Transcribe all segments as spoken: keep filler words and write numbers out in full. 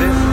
this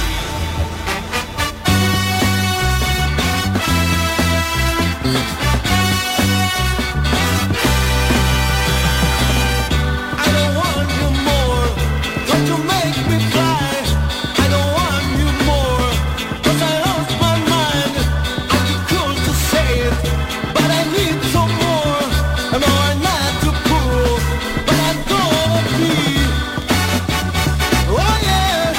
Oh yeah!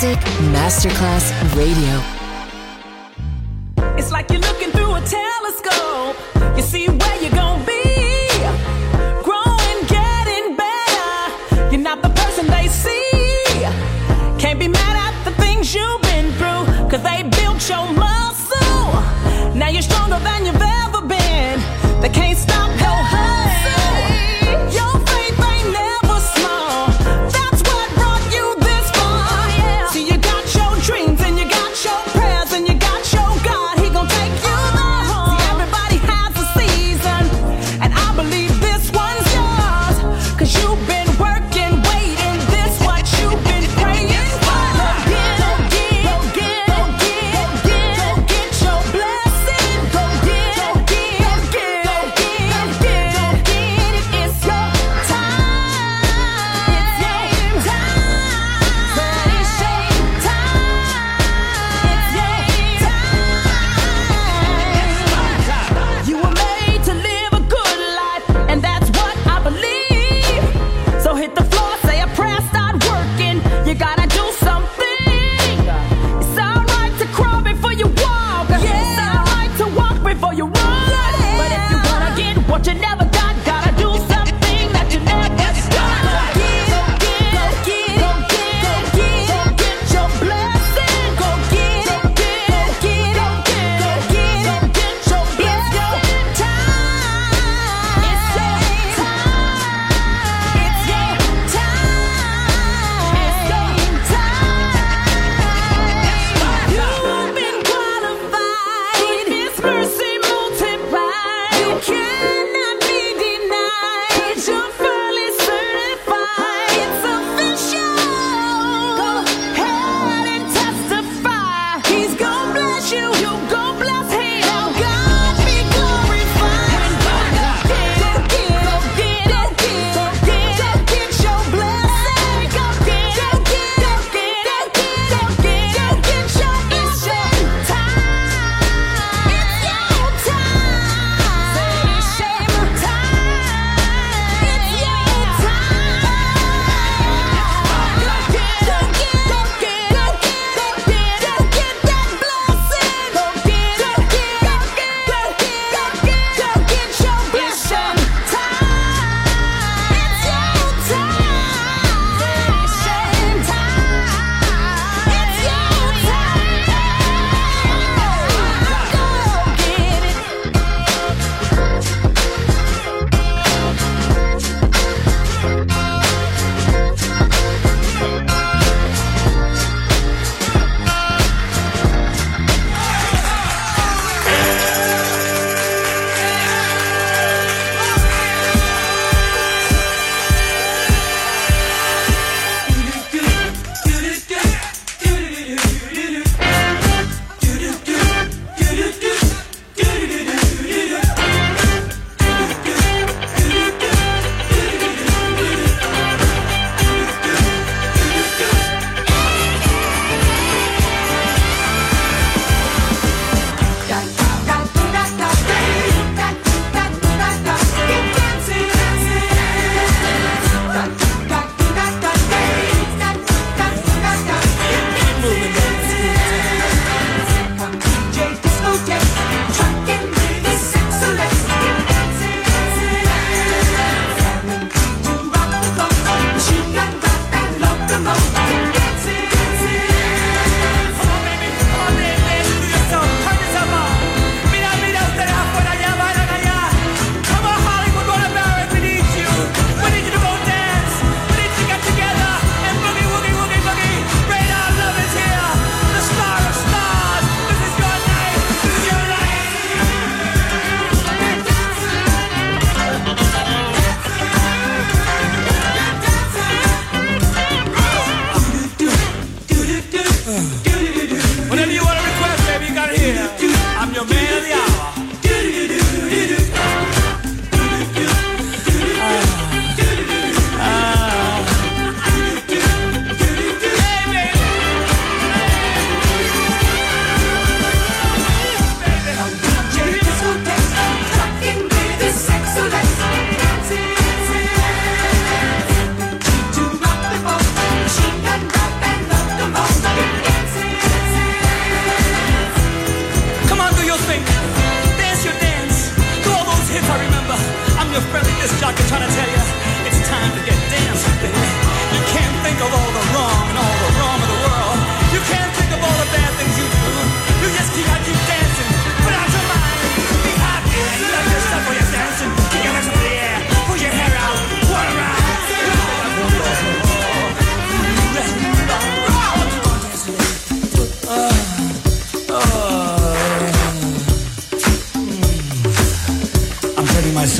Music Masterclass Radio. It's like you're looking through a telescope. You see where you're gonna be. Growing, getting better. You're not the person they see. Can't be mad at the things you've been through, cause they built your muscle. Now you're stronger than you've ever been. They can't stop your hustle. Your faith ain't never. Your prayers and you got your God, he gon' take you there. See, everybody has a season.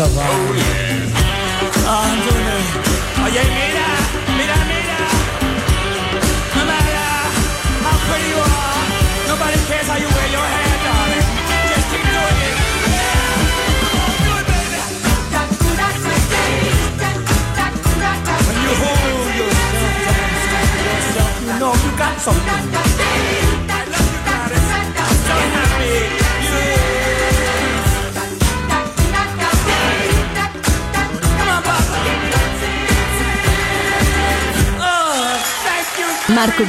va. Anthony, oye, mira, mira, mira, no matter how pretty you are, nobody cares how you wear your hair, darling. Just keep doing it. Yeah, do it, baby. When you hold yourself down, yourself, you know you got something. I love you, darling. I'm so happy. Yeah. Marco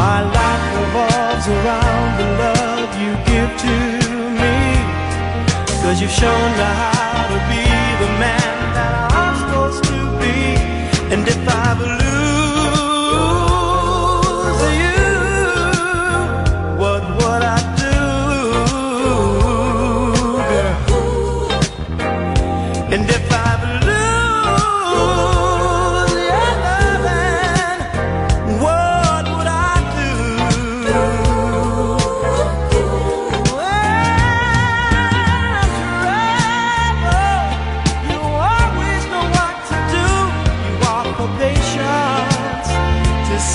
I My life revolves around the love you give to me, 'cause you've shown me how to be the man that I'm supposed to be. And if I lose you, what would I do, girl? And if I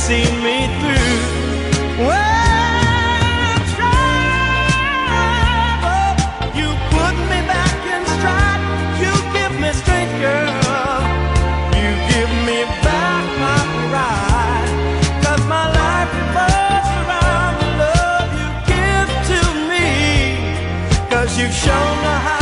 see me through, well, I try, but you put me back in stride. You give me strength, girl. You give me back my pride, 'cause my life revolves around the love you give to me, 'cause you've shown me how.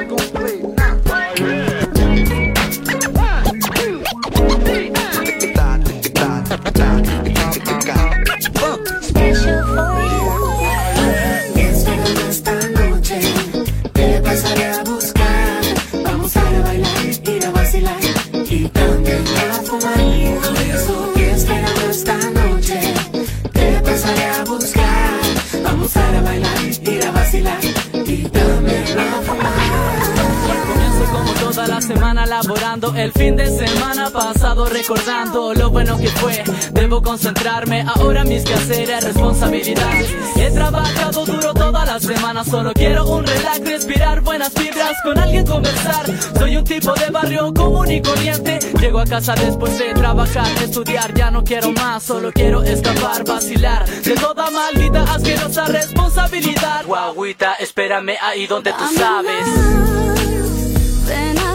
Semana laborando, el fin de semana pasado recordando lo bueno que fue. Debo concentrarme, ahora mis quehaceres, responsabilidad. He trabajado duro toda la semana, solo quiero un relax, respirar buenas vibras, con alguien conversar. Soy un tipo de barrio común y corriente. Llego a casa después de trabajar, estudiar, ya no quiero más, solo quiero escapar, vacilar de toda maldita asquerosa responsabilidad. Guaguita, espérame ahí donde tú sabes.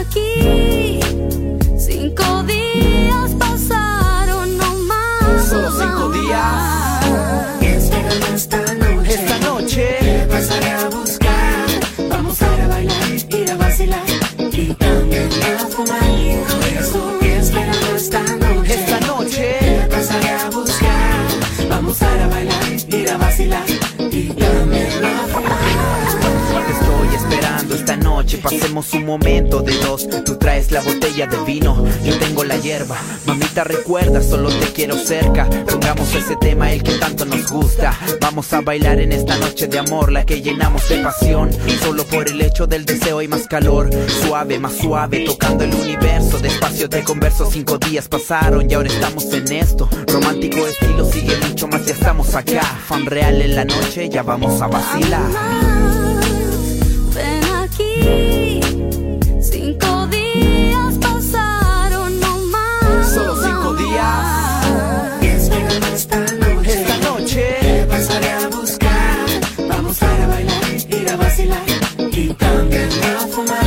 Aquí cinco días pasaron, no más. Solo cinco días. Espérame esta noche. Esta noche te pasaré a buscar. Vamos a ir a bailar, ir a vacilar y también a fumar. Eso, espérame esta noche. Esta noche te pasaré a buscar. Vamos a ir a bailar, ir a vacilar y también a fumar. Estoy esperando esta noche. noche pasemos un momento de dos. Tú traes la botella de vino, yo tengo la hierba. Mamita, recuerda, solo te quiero cerca. Pongamos ese tema, el que tanto nos gusta. Vamos a bailar en esta noche de amor, la que llenamos de pasión, solo por el hecho del deseo y más calor. Suave, más suave, tocando el universo. Despacio te converso, cinco días pasaron y ahora estamos en esto. Romántico estilo, sigue mucho más, ya estamos acá. Fan real en la noche, ya vamos a vacilar. Amar, ven aquí, cinco días pasaron nomás. Solo cinco días. Y espérame esta noche. Esta noche te pasaré a buscar. Vamos a bailar, ir a vacilar y también a fumar.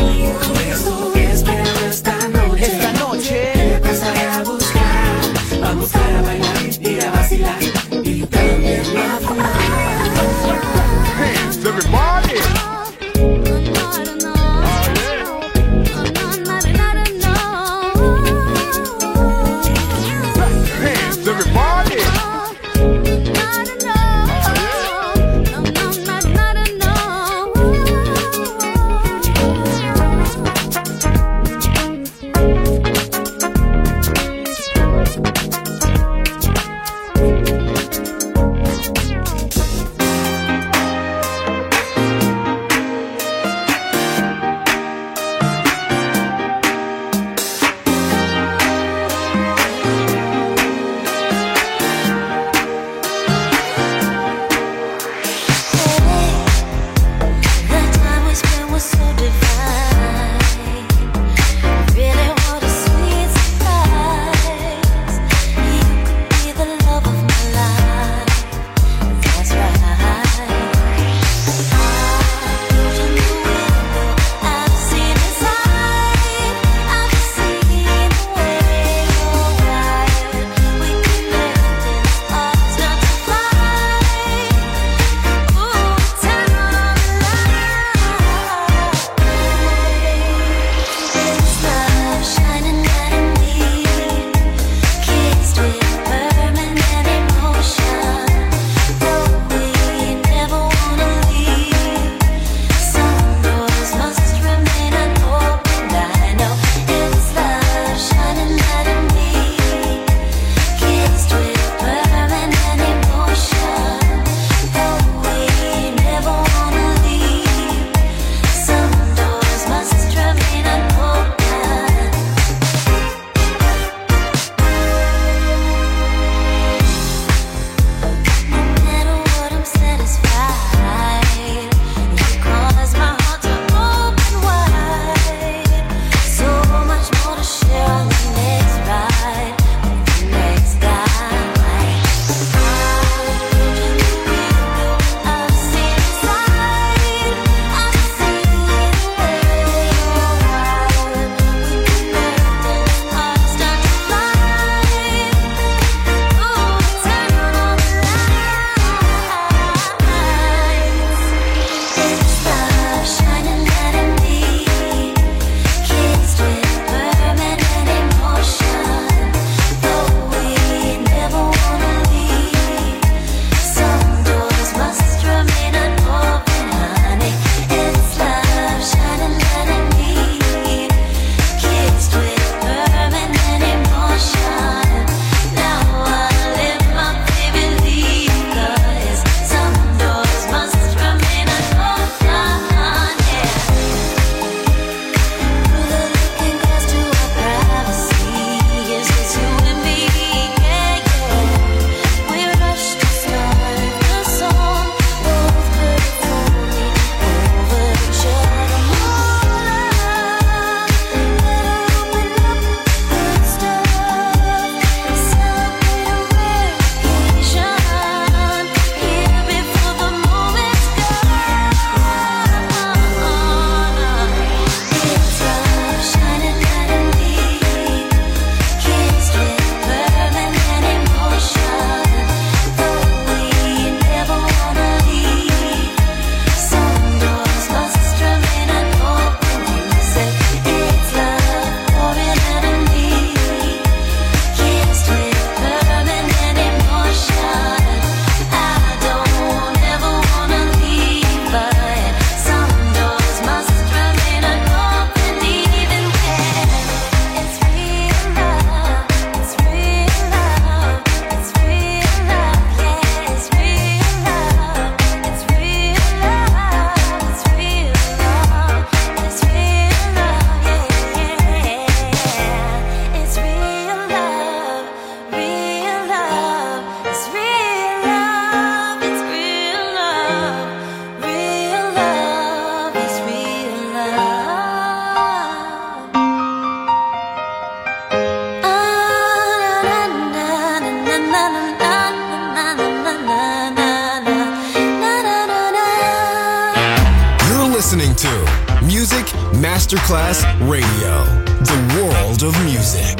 Everybody. to Music Masterclass Radio, the world of music.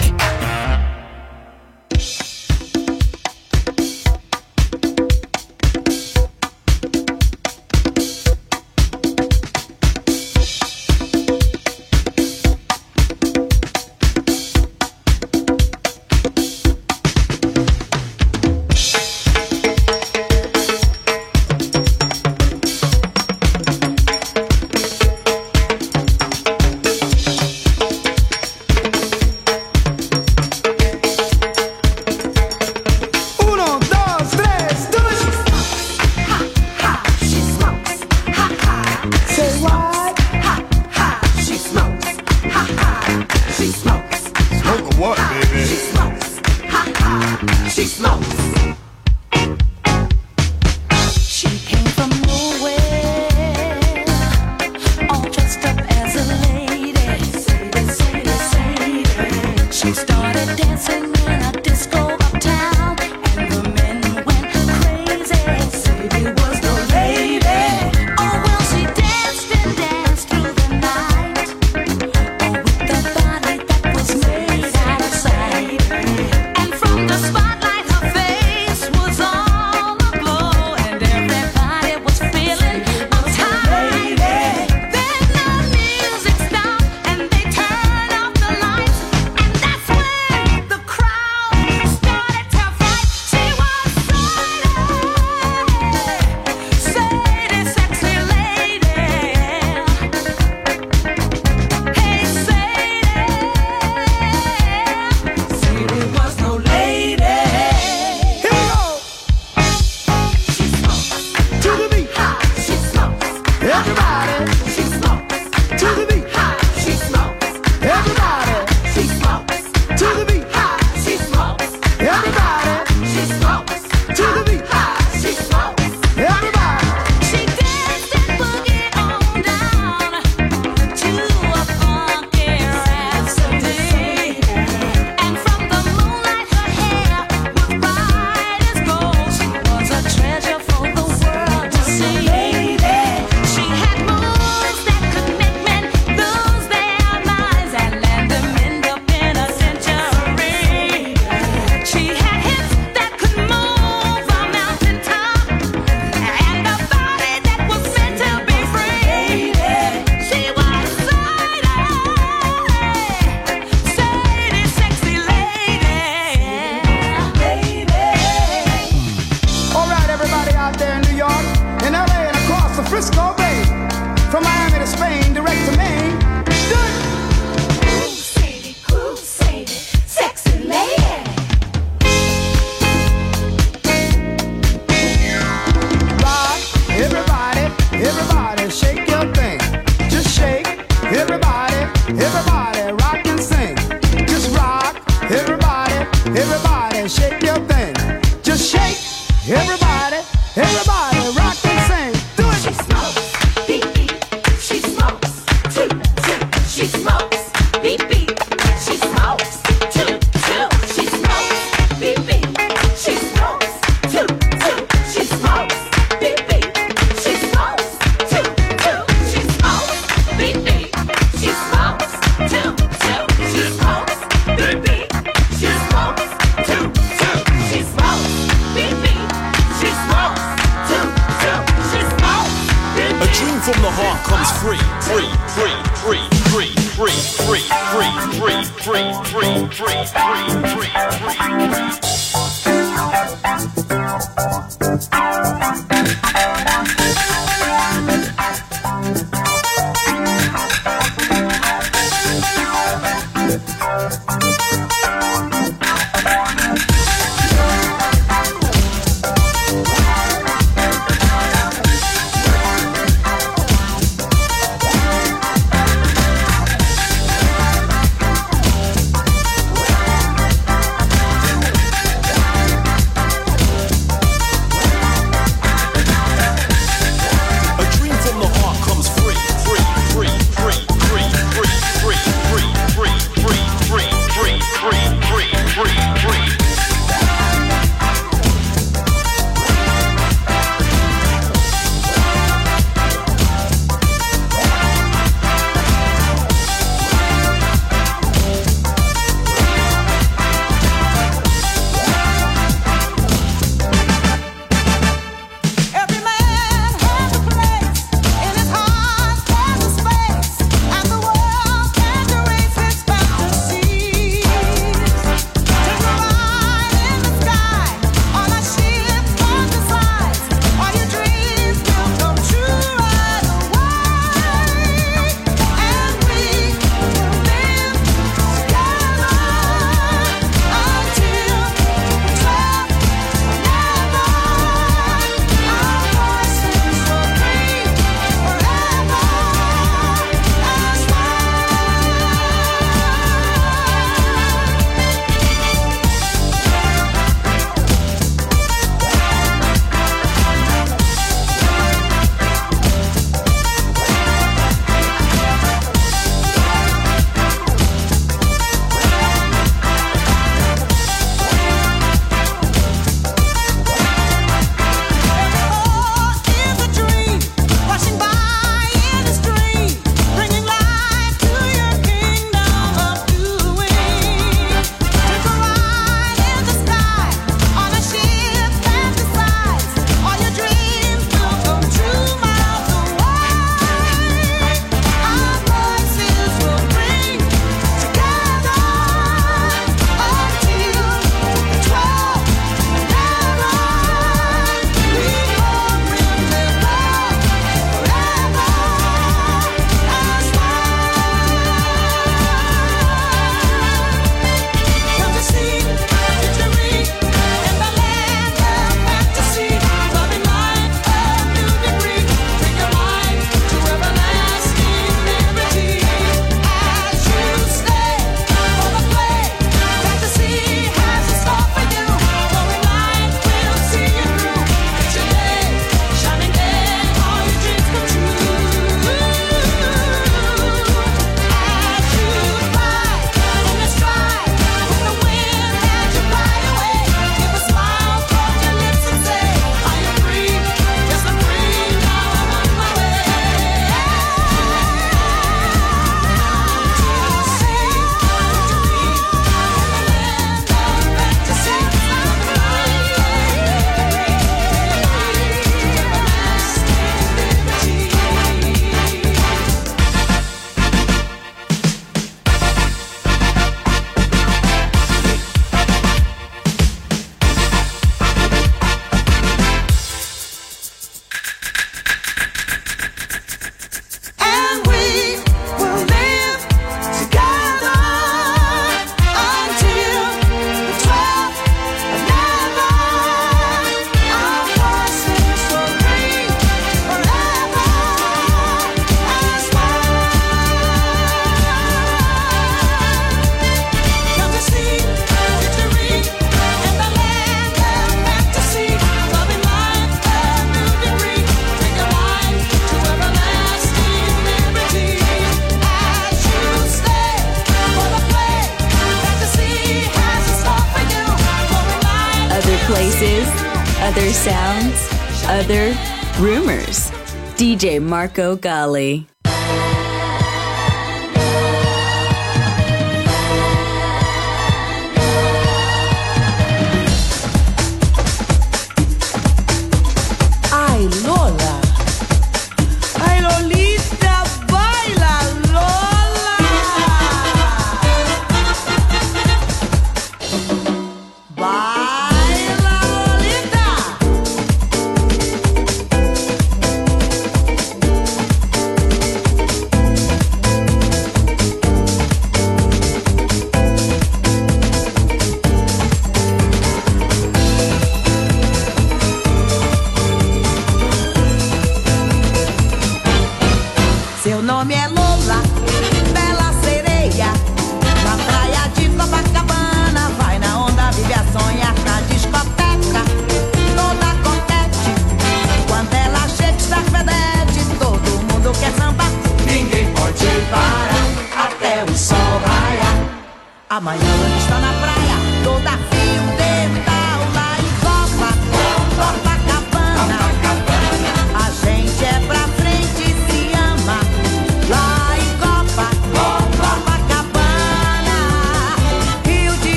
other sounds, other rumors. D J Marco Galli.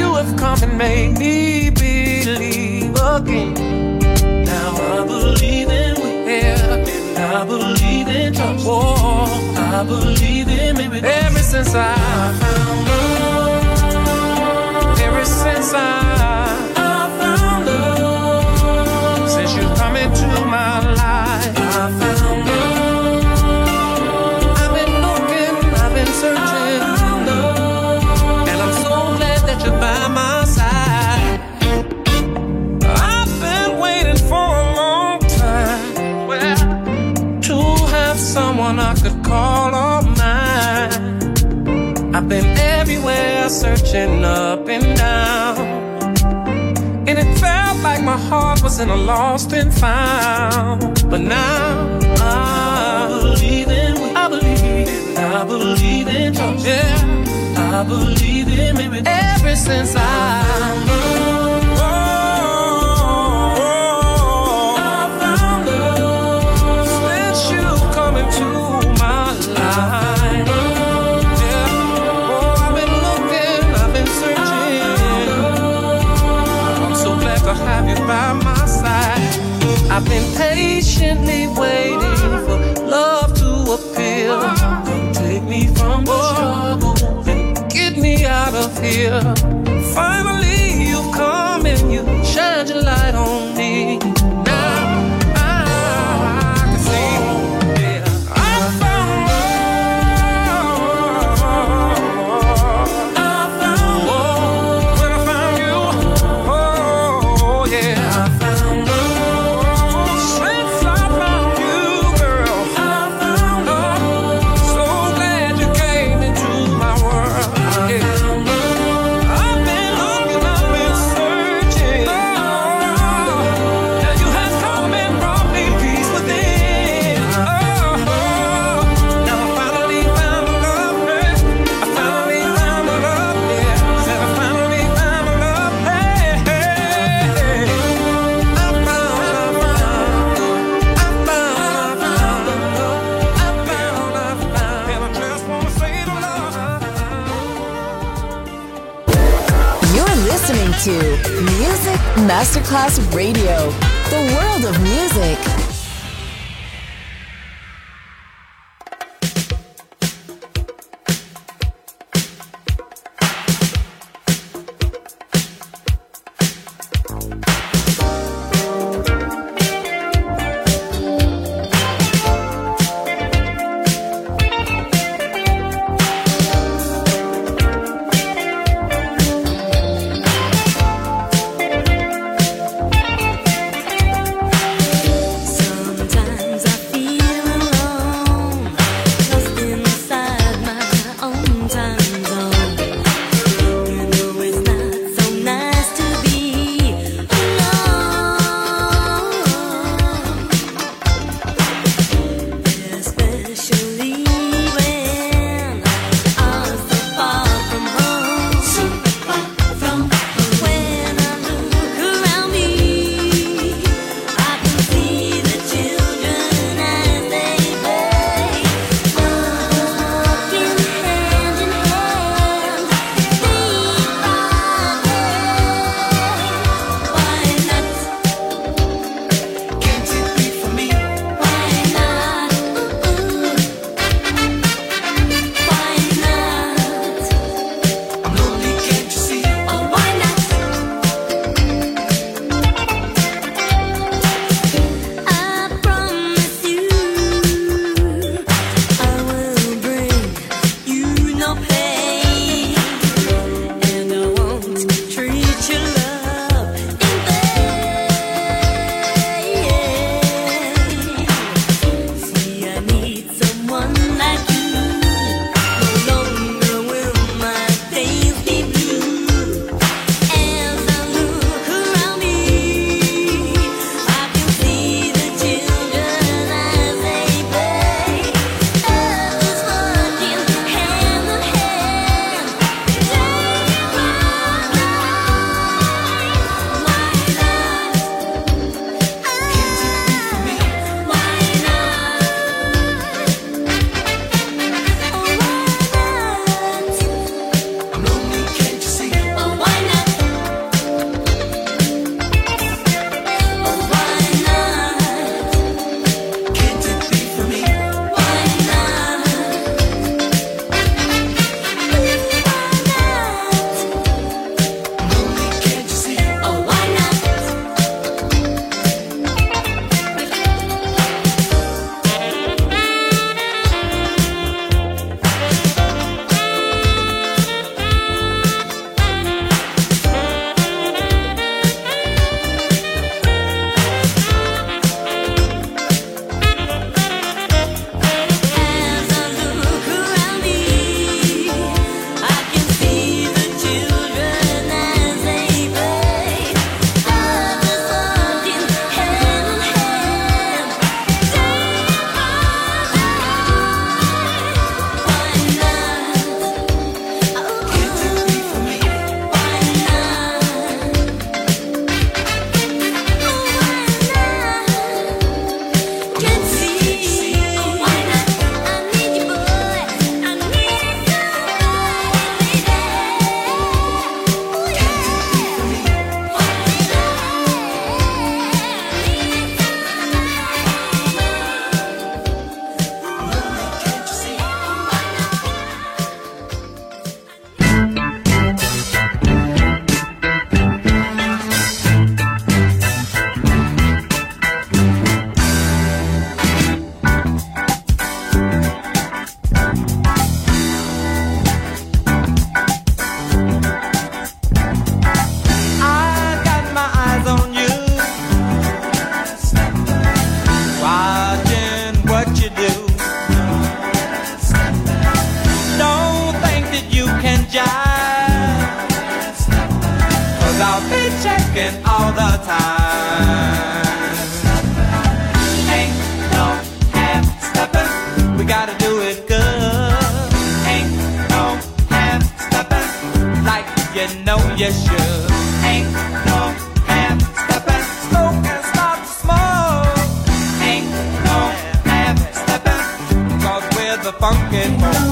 you have come and made me believe again. Now I believe in prayer, and I believe in touch. Oh, I believe in miracles. Ever since I found love, ever since I, I found love, since you've come into my life, I found love. Someone I could call on mine. I've been everywhere, searching up and down, and it felt like my heart was in a lost and found. But now I, I believe in you. I believe in, I believe in you. Yeah, I believe in miracles. Ever since I found love. By my side, I've been patiently waiting for love to appear. Take me from the struggle and get me out of here. Finally, you've come and you shined your light on me. Now I can see I found love. I found love when I found you. Oh yeah. To Music Masterclass Radio, the world of music. all the time. Ain't no half-stepping, we gotta do it good. Ain't no half-stepping, like you know you should. Ain't no half-stepping, smoke and stop to smoke. Ain't no half-stepping, cause we're the funky folk.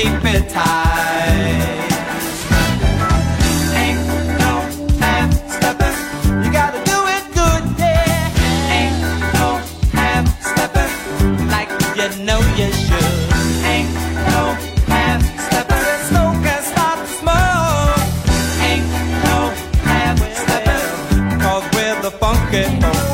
Keep it tight. Ain't no half-stepping, you gotta do it good, yeah. Ain't no half-stepping, like you know you should. Ain't no half-stepping, smoke and stop the smoke. Ain't no half-stepping, cause we're the funky folk.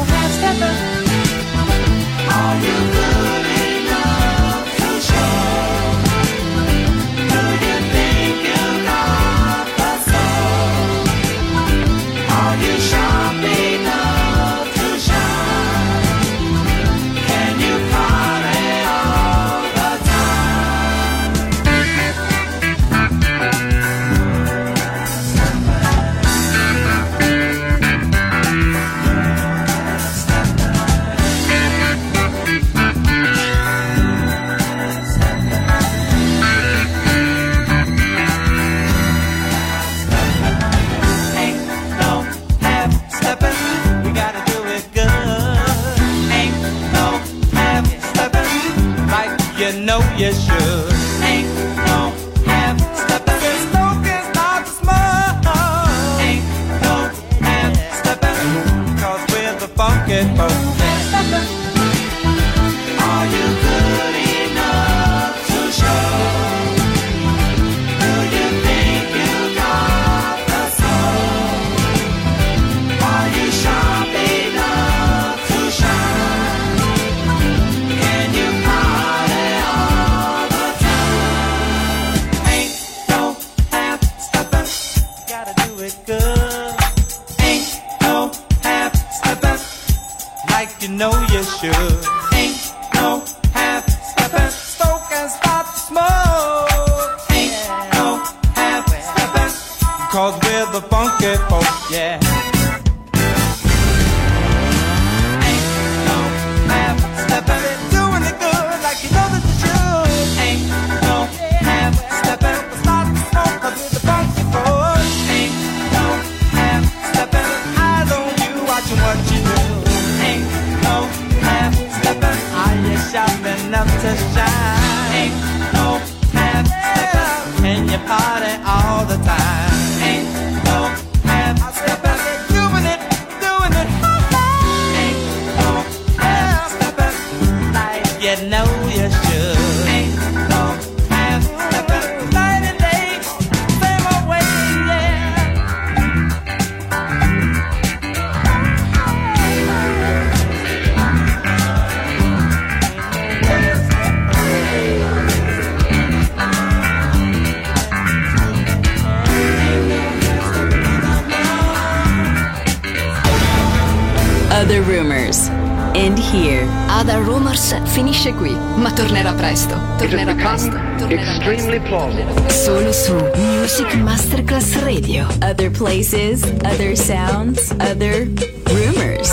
Other Rumors, End Here. Other Rumors finisce qui, ma tornerà presto. Tornerà presto. Tornerà presto. Solo su Music Masterclass Radio. Other places, other sounds, other rumors.